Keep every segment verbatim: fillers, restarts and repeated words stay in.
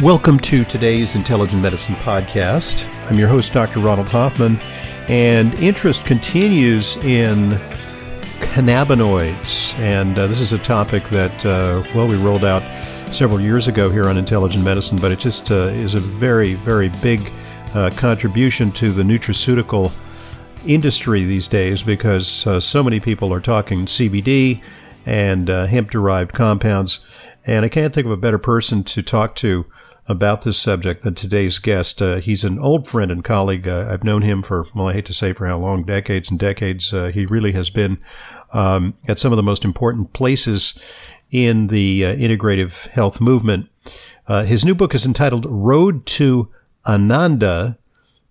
Welcome to today's Intelligent Medicine Podcast. I'm your host, Doctor Ronald Hoffman, and interest continues in cannabinoids. And uh, this is a topic that, uh, well, we rolled out several years ago here on Intelligent Medicine, but it just uh, is a very, very big uh, contribution to the nutraceutical industry these days because uh, so many people are talking C B D and uh, hemp-derived compounds. And I can't think of a better person to talk to about this subject than today's guest. Uh, he's an old friend and colleague. Uh, I've known him for, well, I hate to say for how long, decades and decades. Uh, he really has been um, at some of the most important places in the uh, integrative health movement. Uh, his new book is entitled Road to Ananda.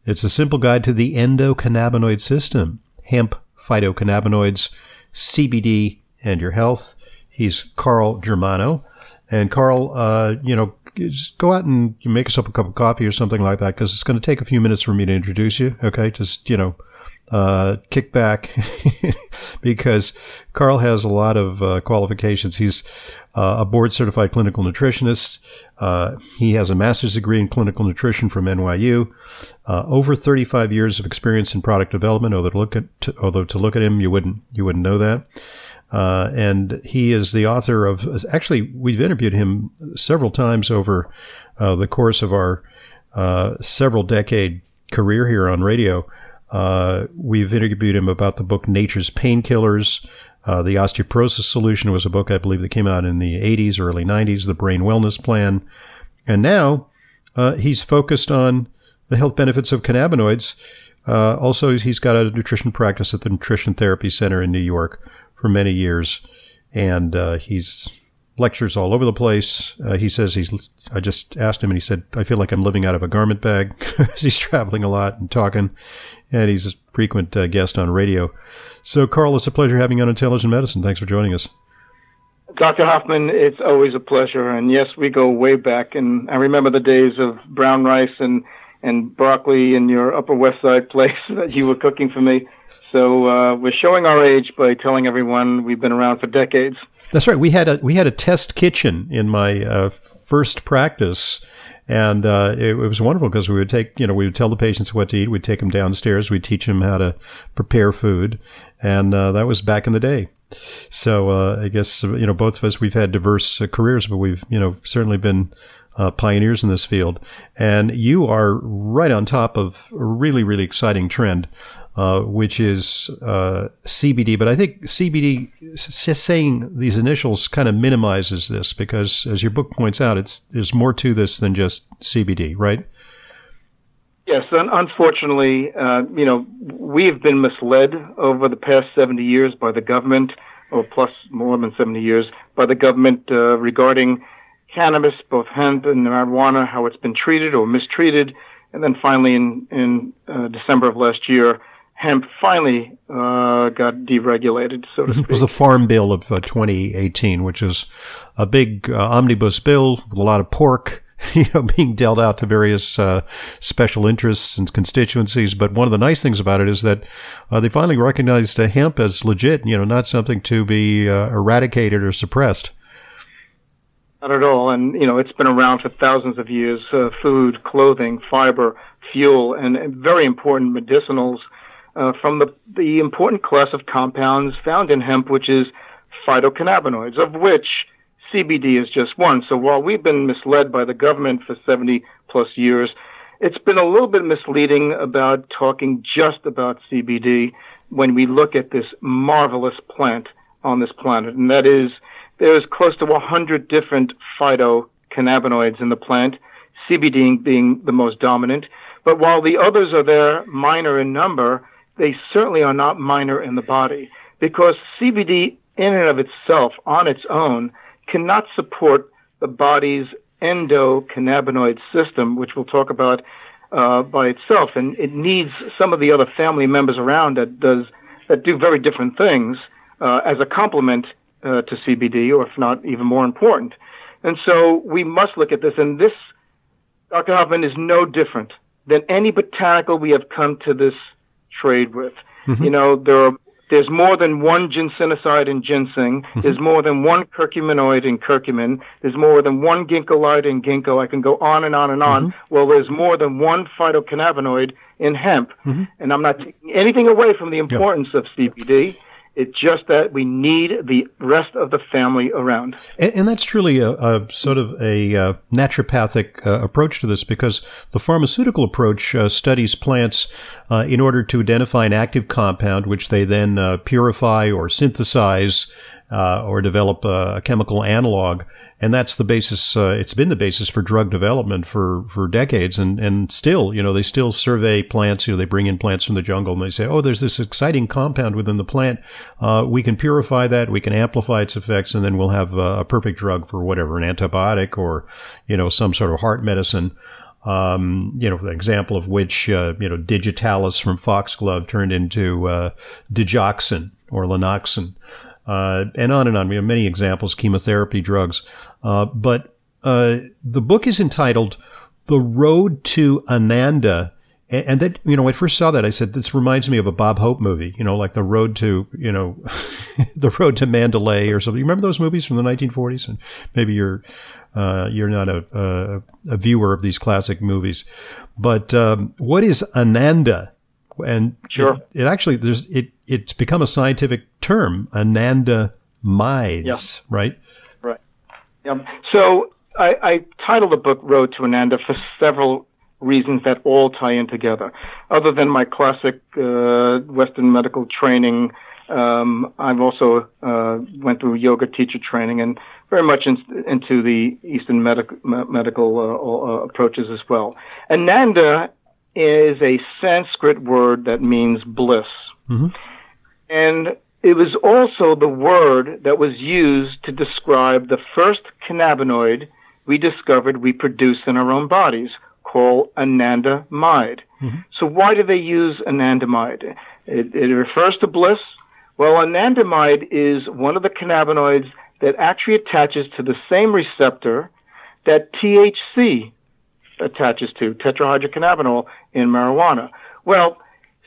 It's a simple guide to the endocannabinoid system, hemp, phytocannabinoids, C B D, and your health. He's Carl Germano. And Carl, uh, you know, just go out and make yourself a cup of coffee or something like that, because it's going to take a few minutes for me to introduce you. Okay, just, you know, uh, kick back, because Carl has a lot of uh, qualifications. He's uh, a board-certified clinical nutritionist. Uh, he has a master's degree in clinical nutrition from N Y U. Uh, over thirty-five years of experience in product development. Although to look at, although to look at him, you wouldn't, you wouldn't know that. Uh, and he is the author of, actually, we've interviewed him several times over uh, the course of our uh, several decade career here on radio. Uh, we've interviewed him about the book Nature's Painkillers. Uh, The Osteoporosis Solution was a book, I believe, that came out in the eighties, early nineties, The Brain Wellness Plan. And now uh, he's focused on the health benefits of cannabinoids. Uh, also, he's got a nutrition practice at the Nutrition Therapy Center in New York for many years, and uh, he's lectures all over the place. Uh, he says he's, I just asked him and he said, I feel like I'm living out of a garment bag. He's traveling a lot and talking, and he's a frequent uh, guest on radio. So, Carl, it's a pleasure having you on Intelligent Medicine. Thanks for joining us. Doctor Hoffman, it's always a pleasure. And yes, we go way back. And I remember the days of brown rice and, and broccoli in your Upper West Side place that you were cooking for me. So uh, we're showing our age by telling everyone we've been around for decades. That's right. We had a we had a test kitchen in my uh, first practice, and uh, it, it was wonderful because we would take you know we would tell the patients what to eat. We'd take them downstairs. We'd teach them how to prepare food, and uh, that was back in the day. So uh, I guess you know both of us we've had diverse uh, careers, but we've you know certainly been Uh, pioneers in this field, and you are right on top of a really, really exciting trend, uh, which is uh, C B D. But I think C B D, just saying these initials kind of minimizes this because, as your book points out, it's there's more to this than just C B D, right? Yes, and unfortunately, uh, you know, we've been misled over the past seventy years by the government, or plus more than seventy years, by the government uh, regarding cannabis, both hemp and marijuana, how it's been treated or mistreated. And then finally in, in uh, December of last year, hemp finally uh, got deregulated, so to speak. It was the Farm Bill of uh, twenty eighteen, which is a big uh, omnibus bill with a lot of pork you know, being dealt out to various uh, special interests and constituencies. But one of the nice things about it is that uh, they finally recognized uh, hemp as legit, you know, not something to be uh, eradicated or suppressed. Not at all. And, you know, it's been around for thousands of years, uh, food, clothing, fiber, fuel, and, and very important medicinals uh, from the, the important class of compounds found in hemp, which is phytocannabinoids, of which C B D is just one. So while we've been misled by the government for seventy plus years, it's been a little bit misleading about talking just about C B D when we look at this marvelous plant on this planet. And that is, there's close to one hundred different phytocannabinoids in the plant, C B D being the most dominant. But while the others are there minor in number, they certainly are not minor in the body, because C B D in and of itself, on its own, cannot support the body's endocannabinoid system, which we'll talk about uh, by itself. And it needs some of the other family members around that does that do very different things uh, as a complement uh, to C B D, or if not even more important. And so we must look at this. And this, Doctor Hoffman, is no different than any botanical we have come to this trade with. Mm-hmm. You know, there are There's more than one ginsenoside in ginseng. There's more than one curcuminoid in curcumin. There's more than one ginkgolide in ginkgo. I can go on and on and on. Mm-hmm. Well, there's more than one phytocannabinoid in hemp. Mm-hmm. And I'm not taking anything away from the importance yeah. of C B D. It's just that we need the rest of the family around. And, and that's truly a, a sort of a uh, naturopathic uh, approach to this, because the pharmaceutical approach uh, studies plants uh, in order to identify an active compound, which they then uh, purify or synthesize uh, or develop uh, a chemical analog. And that's the basis, uh, it's been the basis for drug development for, for decades. And, and still, you know, they still survey plants, you know, they bring in plants from the jungle and they say, oh, there's this exciting compound within the plant. Uh, we can purify that. We can amplify its effects. And then we'll have a, a perfect drug for whatever, an antibiotic or, you know, some sort of heart medicine. Um, you know, for example of which, uh, you know, digitalis from foxglove turned into, uh, digoxin or lanoxin. Uh, and on and on. We have many examples, chemotherapy drugs. Uh, but uh, the book is entitled The Road to Ananda. And that, you know, when I first saw that, I said, this reminds me of a Bob Hope movie, you know, like The Road to, you know, The Road to Mandalay or something. You remember those movies from the nineteen forties? And maybe you're, uh, you're not a, a, a viewer of these classic movies. But um, what is Ananda? And sure. it, it actually, there's it. It's become a scientific term, Ananda Mides, yeah. right? Right. Yeah. So I, I titled the book Road to Ananda for several reasons that all tie in together. Other than my classic uh, Western medical training, um, I've also uh, went through yoga teacher training and very much in, into the Eastern medic, medical uh, uh, approaches as well. Ananda is a Sanskrit word that means bliss. Mm-hmm. And it was also the word that was used to describe the first cannabinoid we discovered we produce in our own bodies, called anandamide. Mm-hmm. So why do they use anandamide? It, it refers to bliss. Well, anandamide is one of the cannabinoids that actually attaches to the same receptor that T H C attaches to, tetrahydrocannabinol, in marijuana. Well,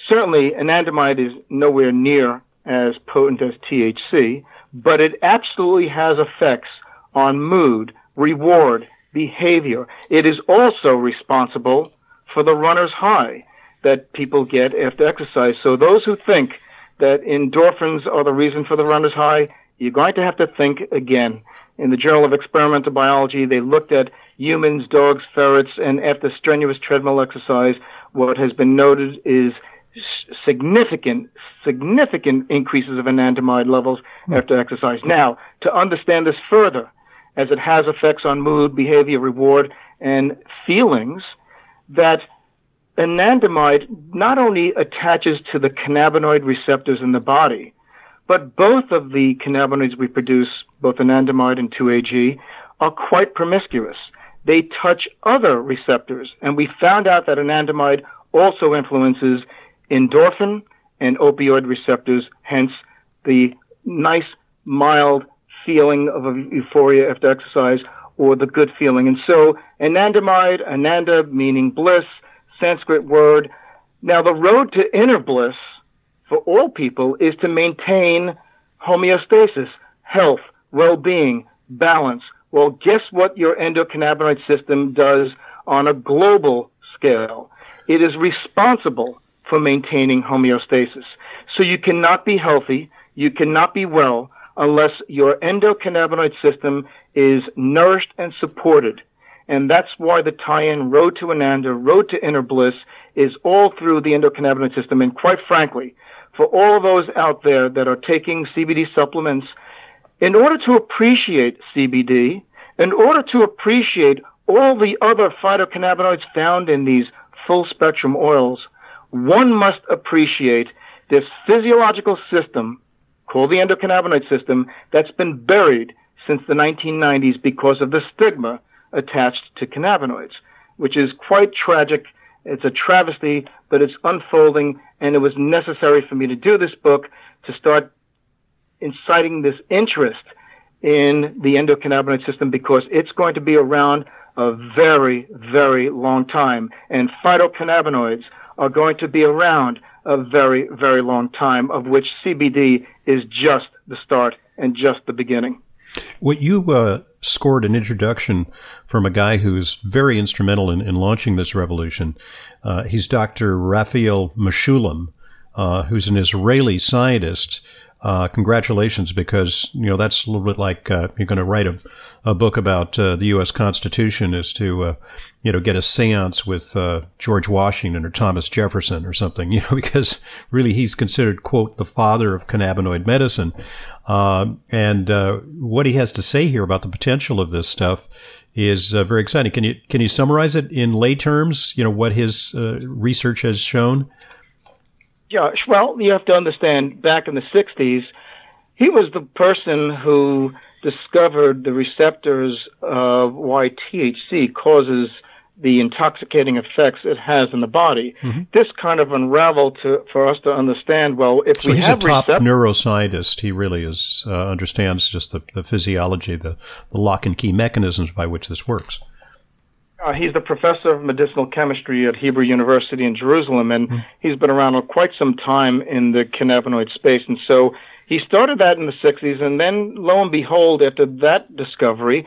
certainly, anandamide is nowhere near as potent as T H C, but it absolutely has effects on mood, reward, behavior. It is also responsible for the runner's high that people get after exercise. So those who think that endorphins are the reason for the runner's high, you're going to have to think again. In the Journal of Experimental Biology, they looked at humans, dogs, ferrets, and after strenuous treadmill exercise, what has been noted is significant, significant increases of anandamide levels after exercise. Now, to understand this further, as it has effects on mood, behavior, reward, and feelings, that anandamide not only attaches to the cannabinoid receptors in the body, but both of the cannabinoids we produce, both anandamide and two A G, are quite promiscuous. They touch other receptors, and we found out that anandamide also influences endorphin and opioid receptors, hence the nice, mild feeling of euphoria after exercise, or the good feeling. And so anandamide, ananda meaning bliss, Sanskrit word. Now, the road to inner bliss for all people is to maintain homeostasis, health, well-being, balance. Well, guess what your endocannabinoid system does on a global scale? It is responsible for maintaining homeostasis. So you cannot be healthy, you cannot be well, unless your endocannabinoid system is nourished and supported. And that's why the tie-in Road to Ananda, Road to Inner Bliss, is all through the endocannabinoid system. And quite frankly, for all those out there that are taking C B D supplements, in order to appreciate C B D, in order to appreciate all the other phytocannabinoids found in these full-spectrum oils, one must appreciate this physiological system called the endocannabinoid system that's been buried since the nineteen nineties because of the stigma attached to cannabinoids, which is quite tragic. It's a travesty, but it's unfolding, and it was necessary for me to do this book to start inciting this interest in the endocannabinoid system because it's going to be around a very, very long time, and phytocannabinoids are going to be around a very, very long time, of which C B D is just the start and just the beginning. What you uh, scored an introduction from a guy who's very instrumental in, in launching this revolution. Uh, he's Doctor Raphael Mechoulam, uh, who's an Israeli scientist. Uh, congratulations, because, you know, that's a little bit like uh, you're going to write a, a book about uh, the U S Constitution is to, uh, you know, get a seance with uh, George Washington or Thomas Jefferson or something, you know, because really he's considered, quote, the father of cannabinoid medicine. Uh, and uh, what he has to say here about the potential of this stuff is uh, very exciting. Can you can you summarize it in lay terms, you know, what his uh, research has shown? Yeah, well, you have to understand, back in the sixties, he was the person who discovered the receptors of why T H C causes the intoxicating effects it has in the body. Mm-hmm. This kind of unraveled to, for us to understand, well, if so we have receptors... So he's a top neuroscientist. He really is uh, understands just the, the physiology, the, the lock and key mechanisms by which this works. Uh, he's the professor of medicinal chemistry at Hebrew University in Jerusalem, and he's been around quite some time in the cannabinoid space. And so he started that in the sixties, and then, lo and behold, after that discovery,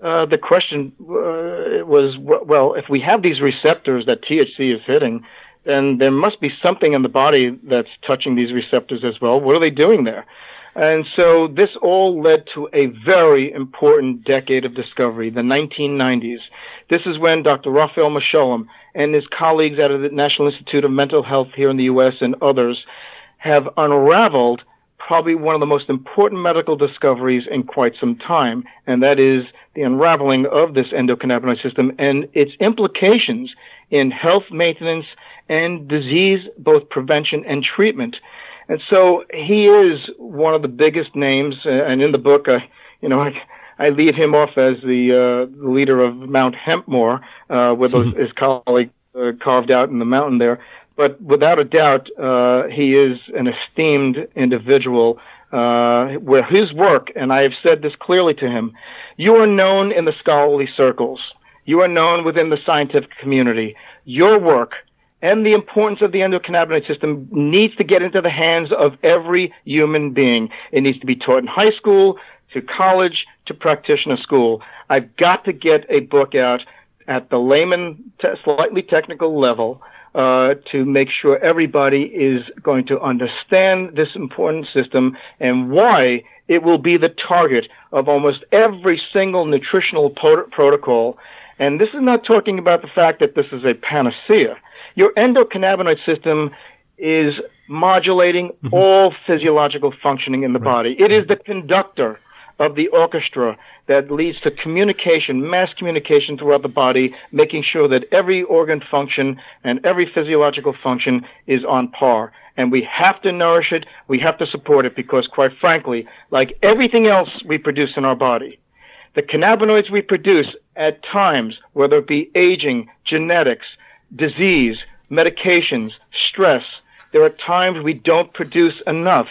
uh, the question uh, was, well, if we have these receptors that T H C is hitting, then there must be something in the body that's touching these receptors as well. What are they doing there? And so this all led to a very important decade of discovery, the nineteen nineties. This is when Doctor Raphael Mechoulam and his colleagues out of the National Institute of Mental Health here in the U S and others have unraveled probably one of the most important medical discoveries in quite some time, and that is the unraveling of this endocannabinoid system and its implications in health maintenance and disease, both prevention and treatment. And so he is one of the biggest names, and in the book, uh, you know, I, I lead him off as the uh, leader of Mount Hempmore, uh, with his, his colleague uh, carved out in the mountain there. But without a doubt, uh, he is an esteemed individual uh, where his work, and I have said this clearly to him, you are known in the scholarly circles. You are known within the scientific community. Your work and the importance of the endocannabinoid system needs to get into the hands of every human being. It needs to be taught in high school, to college, to practitioner school. I've got to get a book out at the layman, te- slightly technical level uh, to make sure everybody is going to understand this important system and why it will be the target of almost every single nutritional pot- protocol. And this is not talking about the fact that this is a panacea. Your endocannabinoid system is modulating mm-hmm. all physiological functioning in the right. body. It is the conductor of the orchestra that leads to communication, mass communication throughout the body, making sure that every organ function and every physiological function is on par. And we have to nourish it. We have to support it because, quite frankly, like everything else we produce in our body, the cannabinoids we produce at times, whether it be aging, genetics, disease, medications, stress, there are times we don't produce enough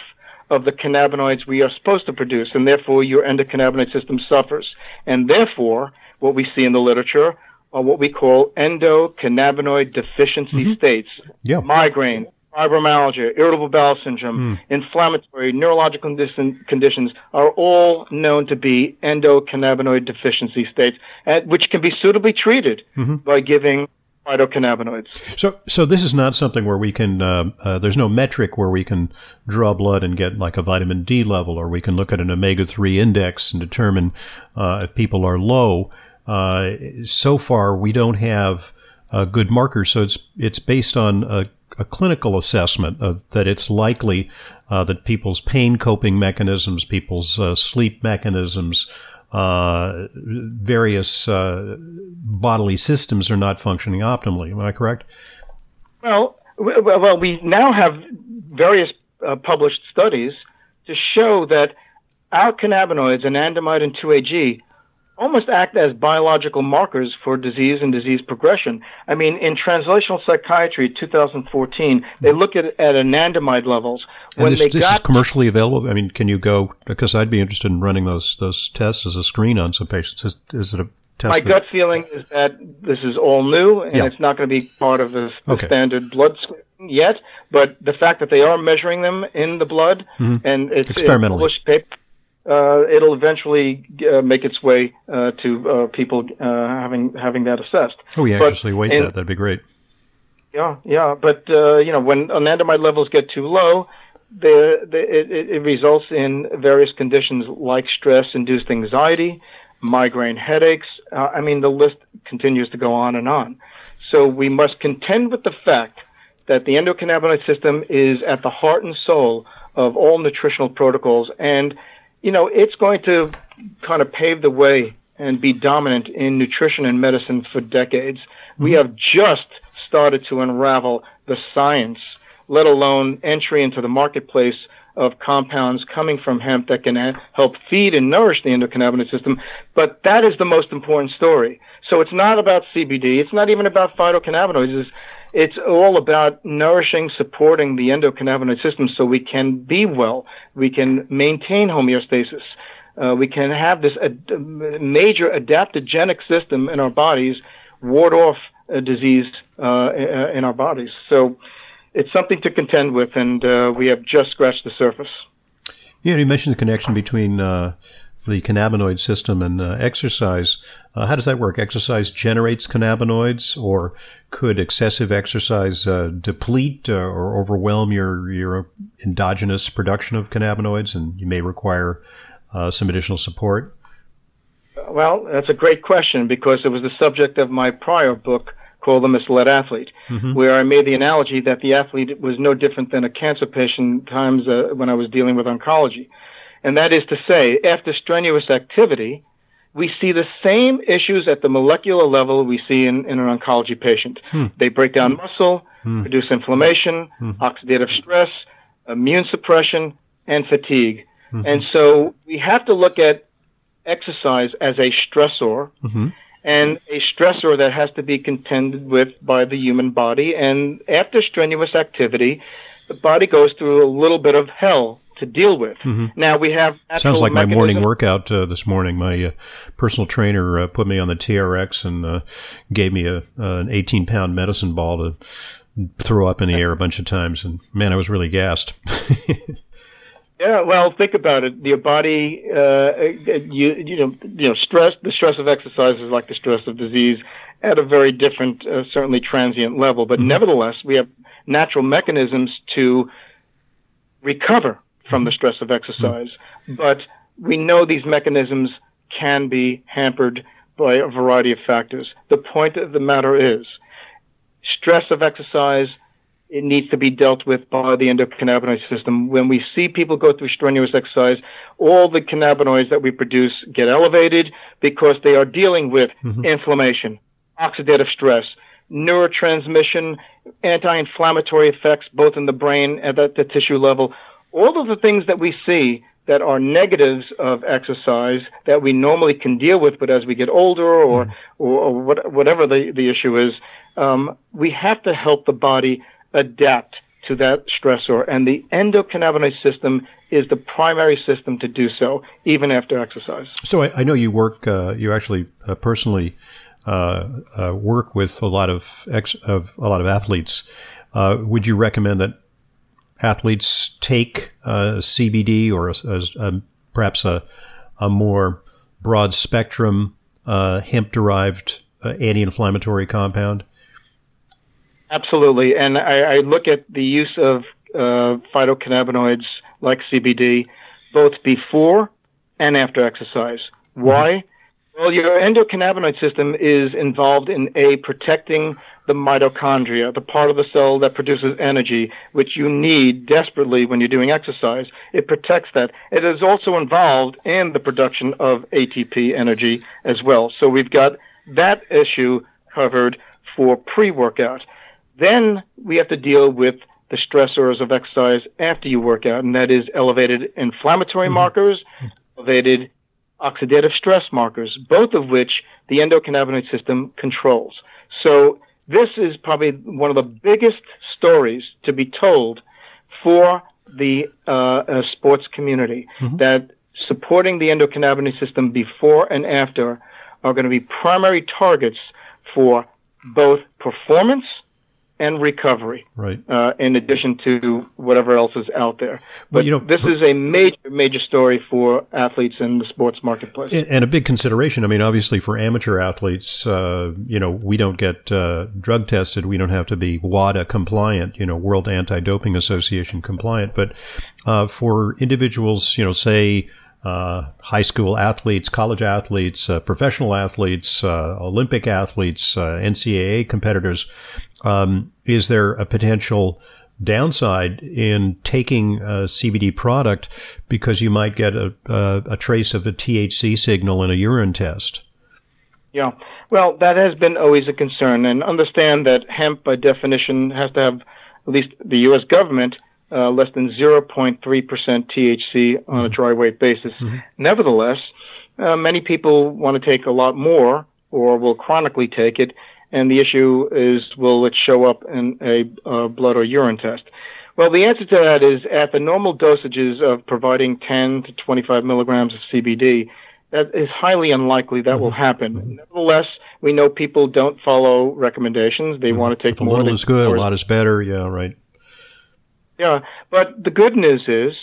of the cannabinoids we are supposed to produce, and therefore your endocannabinoid system suffers. And therefore, what we see in the literature are what we call endocannabinoid deficiency mm-hmm. states, yeah. migraine, fibromyalgia, irritable bowel syndrome, mm. inflammatory, neurological condition, conditions are all known to be endocannabinoid deficiency states, at, which can be suitably treated mm-hmm. by giving phytocannabinoids. So so this is not something where we can, uh, uh, there's no metric where we can draw blood and get like a vitamin D level, or we can look at an omega three index and determine uh, if people are low. Uh, so far, we don't have a good marker, so it's it's based on a a clinical assessment of that it's likely uh, that people's pain coping mechanisms, people's uh, sleep mechanisms, uh, various uh, bodily systems are not functioning optimally. Am I correct? Well, w- well, we now have various uh, published studies to show that our cannabinoids, anandamide and two A G, almost act as biological markers for disease and disease progression. I mean, in Translational Psychiatry two thousand fourteen, they looked at, at anandamide levels. When and this, they this got is commercially available? I mean, can you go, because I'd be interested in running those those tests as a screen on some patients. Is, is it a test? My that, gut feeling is that this is all new, and yeah. it's not going to be part of the, the okay. standard blood screen yet, but the fact that they are measuring them in the blood, mm-hmm. and it's experimentally. It's published paper, Uh, it'll eventually uh, make its way uh, to uh, people uh, having having that assessed. Oh, yeah, actually wait that. That'd be great. Yeah, yeah. But, uh, you know, when anandamide levels get too low, they, they, it, it results in various conditions like stress-induced anxiety, migraine headaches. Uh, I mean, the list continues to go on and on. So we must contend with the fact that the endocannabinoid system is at the heart and soul of all nutritional protocols, and you know, it's going to kind of pave the way and be dominant in nutrition and medicine for decades. We have just started to unravel the science, let alone entry into the marketplace of compounds coming from hemp that can help feed and nourish the endocannabinoid system. But that is the most important story. So it's not about C B D. It's not even about phytocannabinoids. It's, it's all about nourishing, supporting the endocannabinoid system so we can be well. We can maintain homeostasis. Uh, we can have this ad- major adaptogenic system in our bodies ward off uh, disease uh, in our bodies. So it's something to contend with, and uh, we have just scratched the surface. Yeah, you mentioned the connection between uh, the cannabinoid system and uh, exercise. Uh, how does that work? Exercise generates cannabinoids, or could excessive exercise uh, deplete uh, or overwhelm your, your endogenous production of cannabinoids, and you may require uh, some additional support? Well, that's a great question, because it was the subject of my prior book, called The Misled Athlete, mm-hmm. where I made the analogy that the athlete was no different than a cancer patient times uh, when I was dealing with oncology. And that is to say, after strenuous activity, we see the same issues at the molecular level we see in, in an oncology patient. Hmm. They break down muscle, hmm. produce inflammation, hmm. oxidative stress, immune suppression, and fatigue. Mm-hmm. And so we have to look at exercise as a stressor, mm-hmm. and a stressor that has to be contended with by the human body. And after strenuous activity, the body goes through a little bit of hell to deal with. Mm-hmm. Now we have sounds like mechanism. My morning workout uh, this morning. My uh, personal trainer uh, put me on the T R X and uh, gave me a uh, an eighteen pound medicine ball to throw up in the air a bunch of times. And man, I was really gassed. Yeah, well, think about it. Your body, uh, you, you know, you know, stress. The stress of exercise is like the stress of disease at a very different, uh, certainly transient level. But mm-hmm. nevertheless, we have natural mechanisms to recover from the stress of exercise. Mm-hmm. But we know these mechanisms can be hampered by a variety of factors. The point of the matter is, stress of exercise, it needs to be dealt with by the endocannabinoid system. When we see people go through strenuous exercise, all the cannabinoids that we produce get elevated because they are dealing with mm-hmm. inflammation, oxidative stress, neurotransmission, anti-inflammatory effects, both in the brain and at the tissue level. All of the things that we see that are negatives of exercise that we normally can deal with, but as we get older or, mm. or, or what, whatever the, the issue is, um, we have to help the body adapt to that stressor, and the endocannabinoid system is the primary system to do so, even after exercise. So I, I know you work, uh, you actually uh, personally uh, uh, work with a lot of ex- of a lot of athletes. Uh, would you recommend that athletes take uh, C B D or a, a, a, perhaps a a more broad spectrum uh, hemp-derived uh, anti-inflammatory compound? Absolutely. And I, I look at the use of uh, phytocannabinoids like C B D both before and after exercise. Why? Right. Well, your endocannabinoid system is involved in, A, protecting the mitochondria, the part of the cell that produces energy, which you need desperately when you're doing exercise. It protects that. It is also involved in the production of A T P energy as well. So we've got that issue covered for pre-workout. Then we have to deal with the stressors of exercise after you work out, and that is elevated inflammatory markers, elevated oxidative stress markers, both of which the endocannabinoid system controls. So this is probably one of the biggest stories to be told for the uh, uh, sports community, mm-hmm. that supporting the endocannabinoid system before and after are going to be primary targets for both performance and recovery, right? Uh, in addition to whatever else is out there. But well, you know, this is a major, major story for athletes in the sports marketplace. And a big consideration. I mean, obviously for amateur athletes, uh, you know, we don't get uh, drug tested. We don't have to be WADA compliant, you know, World Anti-Doping Association compliant. But uh, for individuals, you know, say uh, high school athletes, college athletes, uh, professional athletes, uh, Olympic athletes, uh, N C A A competitors, Um, is there a potential downside in taking a C B D product because you might get a, a, a trace of a T H C signal in a urine test? Yeah, well, that has been always a concern. And understand that hemp, by definition, has to have, at least the U S government, uh, less than zero point three percent T H C on a dry weight basis. Mm-hmm. Nevertheless, uh, many people want to take a lot more or will chronically take it. And the issue is, will it show up in a uh, blood or urine test? Well, the answer to that is at the normal dosages of providing ten to twenty-five milligrams of C B D, that is highly unlikely that will happen. Mm-hmm. Nevertheless, we know people don't follow recommendations. They mm-hmm. want to take if more. A little is good, a lot is better. Yeah, right. Yeah, but the good news is,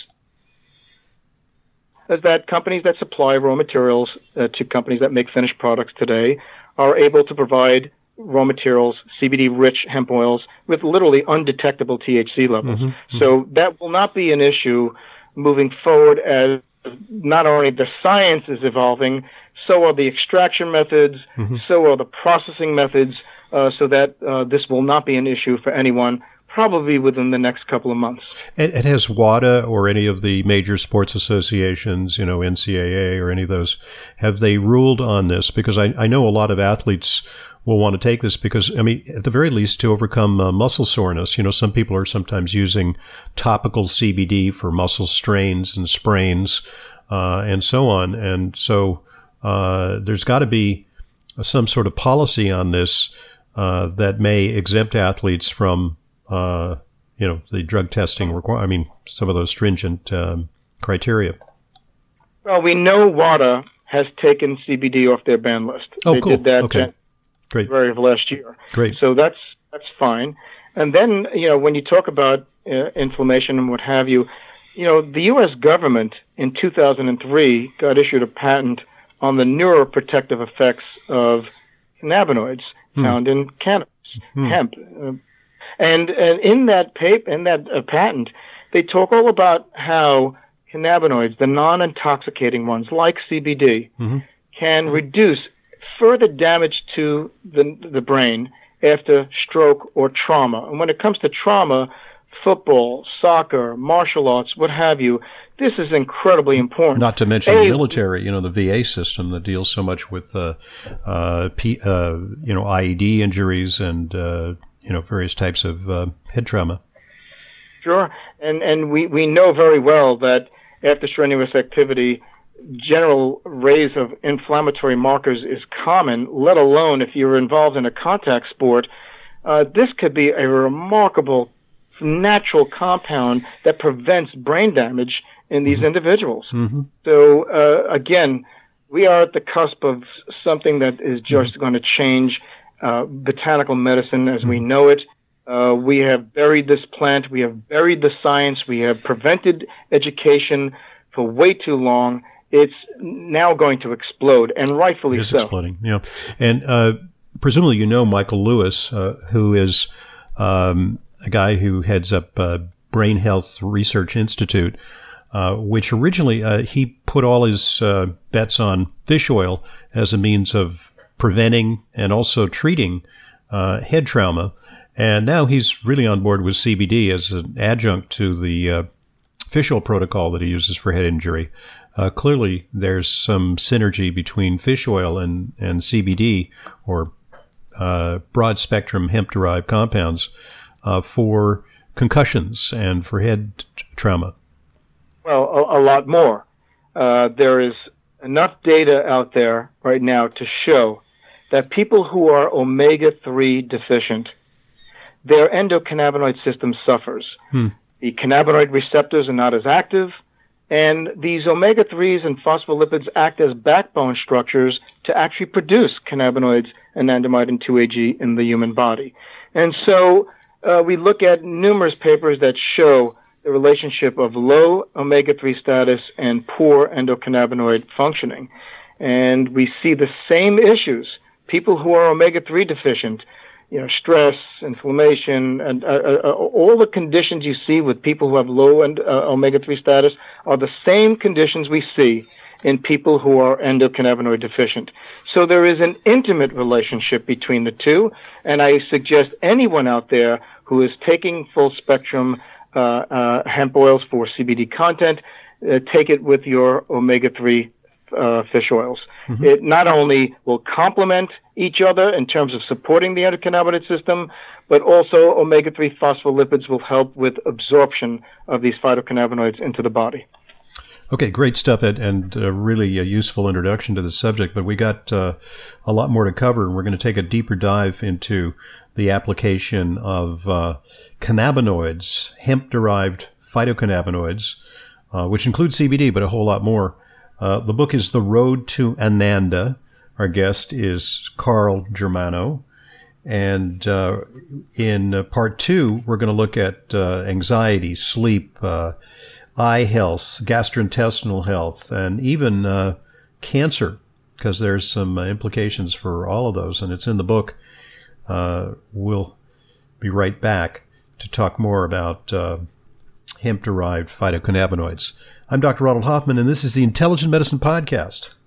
is that companies that supply raw materials uh, to companies that make finished products today are able to provide raw materials, C B D-rich hemp oils, with literally undetectable T H C levels. Mm-hmm. So that will not be an issue moving forward, as not only the science is evolving, so are the extraction methods, mm-hmm. so are the processing methods, uh, so that uh, this will not be an issue for anyone, probably within the next couple of months. And, and has WADA or any of the major sports associations, you know, N C A A or any of those, have they ruled on this? Because I, I know a lot of athletes will want to take this because, I mean, at the very least, to overcome uh, muscle soreness. You know, some people are sometimes using topical C B D for muscle strains and sprains uh, and so on. And so uh, there's got to be some sort of policy on this uh, that may exempt athletes from, uh, you know, the drug testing require. I mean, some of those stringent um, criteria. Well, we know WADA has taken C B D off their ban list. Oh, they cool. did that okay. ten- Great. Of last year. Great. So that's that's fine. And then, you know, when you talk about uh, inflammation and what have you, you know, the U S government in two thousand three got issued a patent on the neuroprotective effects of cannabinoids hmm. found in cannabis, hmm. hemp. Uh, and, and in that paper, in that uh, patent, they talk all about how cannabinoids, the non-intoxicating ones like C B D, mm-hmm. can reduce further damage to the the brain after stroke or trauma. And when it comes to trauma, football, soccer, martial arts, what have you, this is incredibly important. Not to mention a, the military, you know, the V A system that deals so much with, uh, uh, P, uh, you know, I E D injuries and, uh, you know, various types of uh, head trauma. Sure. And, and we, we know very well that after strenuous activity, general raise of inflammatory markers is common, let alone if you're involved in a contact sport. Uh, this could be a remarkable natural compound that prevents brain damage in these mm-hmm. individuals. Mm-hmm. So, uh, again, we are at the cusp of something that is just mm-hmm. going to change uh, botanical medicine as mm-hmm. we know it. Uh, we have buried this plant. We have buried the science. We have prevented education for way too long. It's now going to explode, and rightfully so. It's exploding, yeah. And uh, presumably you know Michael Lewis, uh, who is um, a guy who heads up uh, Brain Health Research Institute, uh, which originally uh, he put all his uh, bets on fish oil as a means of preventing and also treating uh, head trauma. And now he's really on board with C B D as an adjunct to the uh, fish oil protocol that he uses for head injury. Uh, clearly, there's some synergy between fish oil and, and C B D, or uh, broad-spectrum hemp-derived compounds, uh, for concussions and for head t- trauma. Well, a, a lot more. Uh, there is enough data out there right now to show that people who are omega three deficient, their endocannabinoid system suffers. Hmm. The cannabinoid receptors are not as active, and these omega threes and phospholipids act as backbone structures to actually produce cannabinoids, anandamide, and two A G in the human body. And so uh, we look at numerous papers that show the relationship of low omega three status and poor endocannabinoid functioning. And we see the same issues. People who are omega three deficient, you know, stress, inflammation, and uh, uh, all the conditions you see with people who have low and, uh, omega three status are the same conditions we see in people who are endocannabinoid deficient. So there is an intimate relationship between the two, and I suggest anyone out there who is taking full-spectrum uh, uh, hemp oils for C B D content, uh, take it with your omega three Uh, fish oils. Mm-hmm. It not only will complement each other in terms of supporting the endocannabinoid system, but also omega three phospholipids will help with absorption of these phytocannabinoids into the body. Okay, great stuff, Ed, and uh, really a useful introduction to the subject, but we got uh, a lot more to cover, and we're going to take a deeper dive into the application of uh, cannabinoids, hemp-derived phytocannabinoids, uh, which include C B D, but a whole lot more. Uh, the book is The Road to Ananda. Our guest is Carl Germano. And uh, in uh, part two, we're going to look at uh, anxiety, sleep, uh, eye health, gastrointestinal health, and even uh, cancer, because there's some uh, implications for all of those. And it's in the book. Uh, we'll be right back to talk more about uh, hemp-derived phytocannabinoids. I'm Doctor Ronald Hoffman, and this is the Intelligent Medicine Podcast.